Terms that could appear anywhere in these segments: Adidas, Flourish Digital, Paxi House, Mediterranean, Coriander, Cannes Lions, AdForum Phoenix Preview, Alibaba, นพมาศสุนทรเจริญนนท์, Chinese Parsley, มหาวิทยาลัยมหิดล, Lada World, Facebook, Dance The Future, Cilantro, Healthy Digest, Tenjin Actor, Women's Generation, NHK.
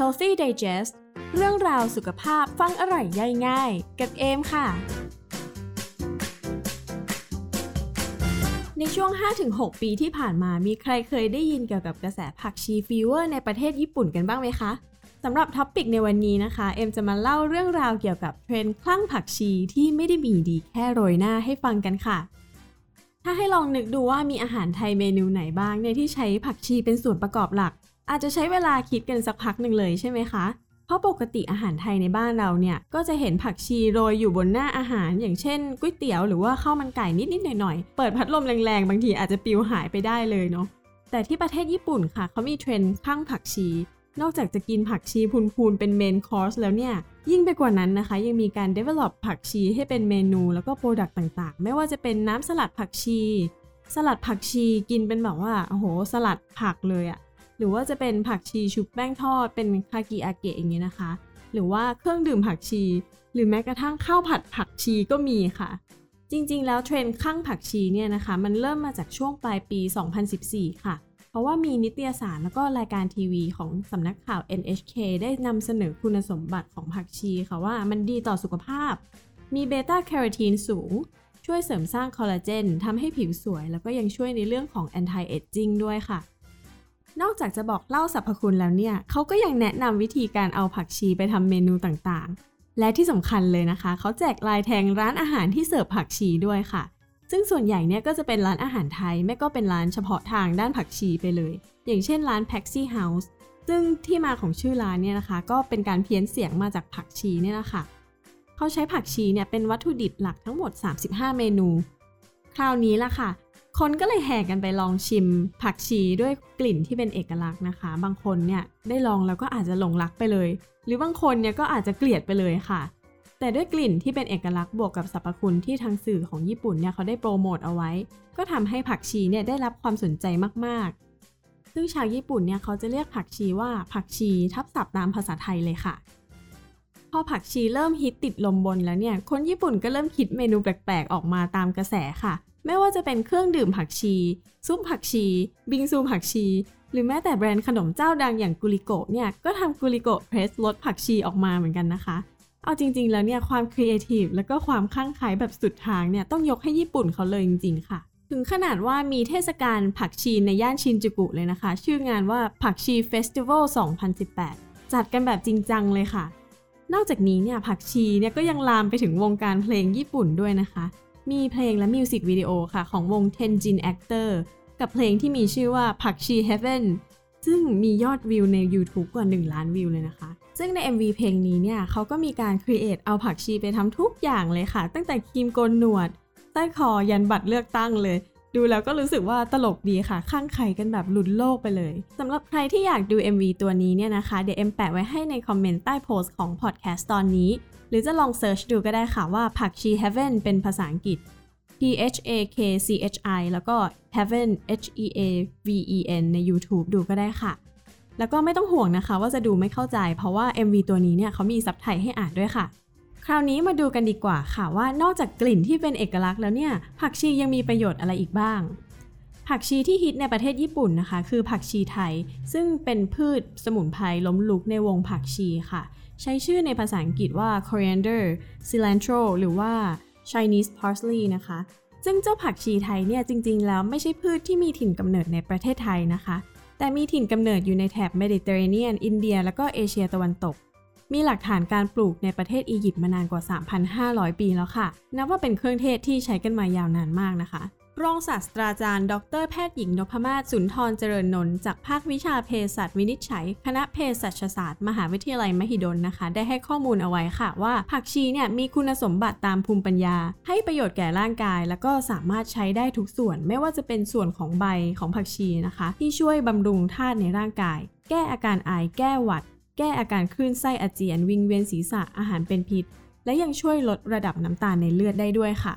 Healthy Digest เรื่องราวสุขภาพฟังอร่อยย่อยง่ายกับเอมค่ะในช่วง 5-6 ปีที่ผ่านมามีใครเคยได้ยินเกี่ยวกับกระแสผักชีฟีเวอร์ในประเทศญี่ปุ่นกันบ้างไหมคะสำหรับท็อปปิกในวันนี้นะคะเอมจะมาเล่าเรื่องราวเกี่ยวกับเทรนด์คลั่งผักชีที่ไม่ได้มีดีแค่โรยหน้าให้ฟังกันค่ะถ้าให้ลองนึกดูว่ามีอาหารไทยเมนูไหนบ้างเนี่ยที่ใช้ผักชีเป็นส่วนประกอบหลักอาจจะใช้เวลาคิดกันสักพักหนึ่งเลยใช่ไหมคะเพราะปกติอาหารไทยในบ้านเราเนี่ยก็จะเห็นผักชีโรยอยู่บนหน้าอาหารอย่างเช่นก๋วยเตี๋ยวหรือว่าข้าวมันไก่นิดๆหน่อยๆเปิดพัดลมแรงๆบางทีอาจจะปลิวหายไปได้เลยเนาะแต่ที่ประเทศญี่ปุ่นค่ะเขามีเทรนด์คลั่งผักชีนอกจากจะกินผักชีพูนเป็นเมนคอร์สแล้วเนี่ยยิ่งไปกว่านั้นนะคะยังมีการ develop ผักชีให้เป็นเมนูแล้วก็โปรดักต์ต่างๆไม่ว่าจะเป็นน้ำสลัดผักชีสลัดผักชีกินเป็นแบบว่าโอ้โหสลัดผักเลยอะหรือว่าจะเป็นผักชีชุบแป้งทอดเป็นคากิอาเกะอย่างเงี้ยนะคะหรือว่าเครื่องดื่มผักชีหรือแม้กระทั่งข้าวผัดผักชีก็มีค่ะจริงๆแล้วเทรนด์คลั่งผักชีเนี่ยนะคะมันเริ่มมาจากช่วงปลายปี2014ค่ะเพราะว่ามีนิตยสารแล้วก็รายการทีวีของสำนักข่าว NHK ได้นำเสนอคุณสมบัติของผักชีค่ะว่ามันดีต่อสุขภาพมีเบต้าแคโรทีนสูงช่วยเสริมสร้างคอลลาเจนทำให้ผิวสวยแล้วก็ยังช่วยในเรื่องของแอนตี้เอจจิ้งด้วยค่ะนอกจากจะบอกเล่าสรรพคุณแล้วเนี่ยเขาก็ยังแนะนำวิธีการเอาผักชีไปทำเมนูต่างๆและที่สำคัญเลยนะคะเขาแจกลายแทงร้านอาหารที่เสิร์ฟผักชีด้วยค่ะซึ่งส่วนใหญ่เนี่ยก็จะเป็นร้านอาหารไทยไม่ก็เป็นร้านเฉพาะทางด้านผักชีไปเลยอย่างเช่นร้าน Paxi House ซึ่งที่มาของชื่อร้านเนี่ยนะคะก็เป็นการเพี้ยนเสียงมาจากผักชีเนี่ยแหละค่ะเขาใช้ผักชีเนี่ยเป็นวัตถุดิบหลักทั้งหมด35เมนูคราวนี้ล่ะค่ะคนก็เลยแห่กันไปลองชิมผักชีด้วยกลิ่นที่เป็นเอกลักษณ์นะคะบางคนเนี่ยได้ลองแล้วก็อาจจะหลงรักไปเลยหรือบางคนเนี่ยก็อาจจะเกลียดไปเลยค่ะแต่ด้วยกลิ่นที่เป็นเอกลักษณ์บวกกับสรรพคุณที่ทางสื่อของญี่ปุ่นเนี่ยเขาได้โปรโมทเอาไว้ก็ทำให้ผักชีเนี่ยได้รับความสนใจมากๆซึ่งชาวญี่ปุ่นเนี่ยเขาจะเรียกผักชีว่าผักชีทับศัพท์ตามภาษาไทยเลยค่ะพอผักชีเริ่มฮิตติดลมบนแล้วเนี่ยคนญี่ปุ่นก็เริ่มคิดเมนูแปลกๆออกมาตามกระแสค่ะไม่ว่าจะเป็นเครื่องดื่มผักชีซุปผักชีบิงซูผักชีหรือแม้แต่แบรนด์ขนมเจ้าดังอย่างกุริโกะเนี่ยก็ทำกุริโกะเพรสรสผักชีออกมาเหมือนกันนะคะเอาจริงๆแล้วเนี่ยความครีเอทีฟแล้วก็ความคลั่งไคล้แบบสุดทางเนี่ยต้องยกให้ญี่ปุ่นเขาเลยจริงๆค่ะถึงขนาดว่ามีเทศกาลผักชีในย่านชินจูกุเลยนะคะชื่องานว่าผักชีเฟสติวัล2018จัดกันแบบจริงจังเลยค่ะนอกจากนี้เนี่ยผักชีเนี่ยก็ยังลามไปถึงวงการเพลงญี่ปุ่นด้วยนะคะมีเพลงและมิวสิกวิดีโอค่ะของวง Tenjin Actor กับเพลงที่มีชื่อว่าผักชี Heaven ซึ่งมียอดวิวใน YouTube กว่า1ล้านวิวเลยนะคะซึ่งใน MV เพลงนี้เนี่ยเขาก็มีการครีเอทเอาผักชีไปทำทุกอย่างเลยค่ะตั้งแต่ครีมโกนหนวดใต้คอยันบัตรเลือกตั้งเลยดูแล้วก็รู้สึกว่าตลกดีค่ะคลั่งไคล้กันแบบหลุดโลกไปเลยสำหรับใครที่อยากดู MV ตัวนี้เนี่ยนะคะเดี๋ยวเอ็มแปะไว้ให้ในคอมเมนต์ใต้โพสต์ของพอดแคสต์ตอนนี้หรือจะลองเสิร์ชดูก็ได้ค่ะว่าผักชี Heaven เป็นภาษาอังกฤษ P-H-A-K-C-H-I แล้วก็ Heaven H-E-A-V-E-N ใน YouTube ดูก็ได้ค่ะแล้วก็ไม่ต้องห่วงนะคะว่าจะดูไม่เข้าใจเพราะว่า MV ตัวนี้เนี่ยเขามีซับไทยให้อ่านด้วยค่ะคราวนี้มาดูกันดีกว่าค่ะว่านอกจากกลิ่นที่เป็นเอกลักษณ์แล้วเนี่ยผักชียังมีประโยชน์อะไรอีกบ้างผักชีที่ฮิตในประเทศญี่ปุ่นนะคะคือผักชีไทยซึ่งเป็นพืชสมุนไพรล้มลุกในวงผักชีค่ะใช้ชื่อในภาษาอังกฤษว่า Coriander Cilantro หรือว่า Chinese Parsley นะคะซึ่งเจ้าผักชีไทยเนี่ยจริงๆแล้วไม่ใช่พืชที่มีถิ่นกำเนิดในประเทศไทยนะคะแต่มีถิ่นกำเนิดอยู่ในแถบ Mediterranean อินเดียแล้วก็เอเชียตะวันตกมีหลักฐานการปลูกในประเทศอียิปต์มานานกว่า 3,500 ปีแล้วค่ะนับว่าเป็นเครื่องเทศที่ใช้กันมายาวนานมากนะคะรองศาสตราจารย์ดร.แพทย์หญิงนพมาศสุนทรเจริญนนท์จากภาควิชาเภสัชวินิจฉัยคณะเภสัชศาสตร์มหาวิทยาลัยมหิดลนะคะได้ให้ข้อมูลเอาไว้ค่ะว่าผักชีเนี่ยมีคุณสมบัติตามภูมิปัญญาให้ประโยชน์แก่ร่างกายแล้วก็สามารถใช้ได้ทุกส่วนไม่ว่าจะเป็นส่วนของใบของผักชีนะคะที่ช่วยบำรุงธาตุในร่างกายแก้อาการไอแก้หวัดแก้อาการคลื่นไส้อาเจียนวิงเวียนศีรษะอาหารเป็นพิษและยังช่วยลดระดับน้ำตาลในเลือดได้ด้วยค่ะ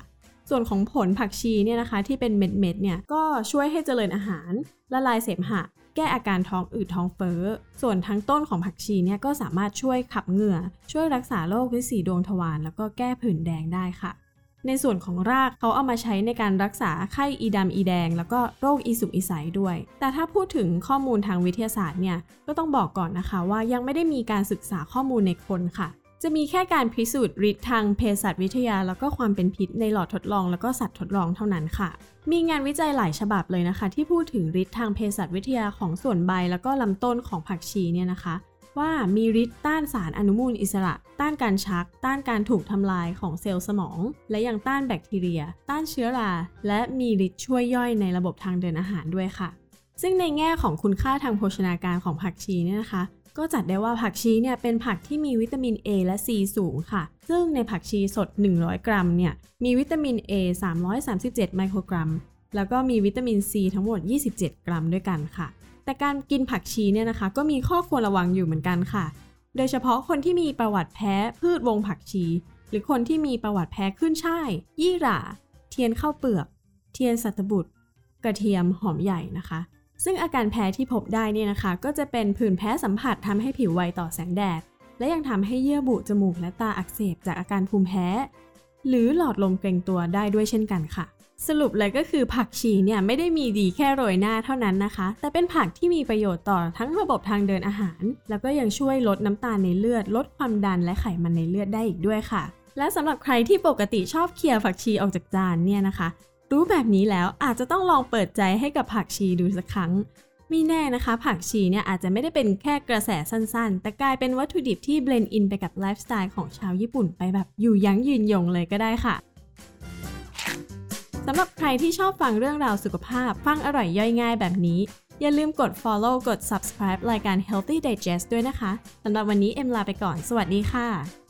ส่วนของผลผักชีเนี่ยนะคะที่เป็นเม็ดๆเนี่ยก็ช่วยให้เจริญอาหารละลายเสมหะแก้อาการท้องอืดท้องเฟ้อส่วนทั้งต้นของผักชีเนี่ยก็สามารถช่วยขับเหงื่อช่วยรักษาโรคฤาษีดวงทวารแล้วก็แก้ผื่นแดงได้ค่ะ ในส่วนของรากเขาเอามาใช้ในการรักษาไข้อีดำอีแดงแล้วก็โรคอีสุกอีใสด้วยแต่ถ้าพูดถึงข้อมูลทางวิทยาศาสตร์เนี่ยก็ต้องบอกก่อนนะคะว่ายังไม่ได้มีการศึกษาข้อมูลในคนค่ะจะมีแค่การพิสูจน์ฤทธิ์ทางเภสัชวิทยาแล้วก็ความเป็นพิษในหลอดทดลองแล้วก็สัตว์ทดลองเท่านั้นค่ะมีงานวิจัยหลายฉบับเลยนะคะที่พูดถึงฤทธิ์ทางเภสัชวิทยาของส่วนใบแล้วก็ลำต้นของผักชีเนี่ยนะคะว่ามีฤทธิ์ต้านสารอนุมูลอิสระต้านการชักต้านการถูกทำลายของเซลล์สมองและยังต้านแบคทีเรียต้านเชื้อราและมีฤทธิ์ช่วยย่อยในระบบทางเดินอาหารด้วยค่ะซึ่งในแง่ของคุณค่าทางโภชนาการของผักชีเนี่ยนะคะก็จัดได้ว่าผักชีเนี่ยเป็นผักที่มีวิตามิน A และ C สูงค่ะซึ่งในผักชีสด100กรัมเนี่ยมีวิตามิน A 337ไมโครกรัมแล้วก็มีวิตามิน C ทั้งหมด27กรัมด้วยกันค่ะแต่การกินผักชีเนี่ยนะคะก็มีข้อควรระวังอยู่เหมือนกันค่ะโดยเฉพาะคนที่มีประวัติแพ้พืชวงผักชีหรือคนที่มีประวัติแพ้ขึ้นฉ่ายยี่หร่าเทียนข้าวเปลือกเทียนสัตบุตรกระเทียมหอมใหญ่นะคะซึ่งอาการแพ้ที่พบได้เนี่ยนะคะก็จะเป็นผื่นแพ้สัมผัสทำให้ผิวไวต่อแสงแดดและยังทำให้เยื่อบุจมูกและตาอักเสบจากอาการภูมิแพ้หรือหลอดลมเกร็งตัวได้ด้วยเช่นกันค่ะสรุปเลยก็คือผักชีเนี่ยไม่ได้มีดีแค่โรยหน้าเท่านั้นนะคะแต่เป็นผักที่มีประโยชน์ต่อทั้งระบบทางเดินอาหารแล้วก็ยังช่วยลดน้ำตาลในเลือดลดความดันและไขมันในเลือดได้อีกด้วยค่ะและสำหรับใครที่ปกติชอบเคี่ยวผักชีออกจากจานเนี่ยนะคะรู้แบบนี้แล้วอาจจะต้องลองเปิดใจให้กับผักชีดูสักครั้งไม่แน่นะคะผักชีเนี่ยอาจจะไม่ได้เป็นแค่กระแสสั้นๆแต่กลายเป็นวัตถุดิบที่เบลนด์อินไปกับไลฟ์สไตล์ของชาวญี่ปุ่นไปแบบอยู่ยั้งยืนยงเลยก็ได้ค่ะสำหรับใครที่ชอบฟังเรื่องราวสุขภาพฟังอร่อยย่อยง่ายแบบนี้อย่าลืมกด follow กด subscribe รายการ Healthy Digest ด้วยนะคะสำหรับวันนี้เอ็มลาไปก่อนสวัสดีค่ะ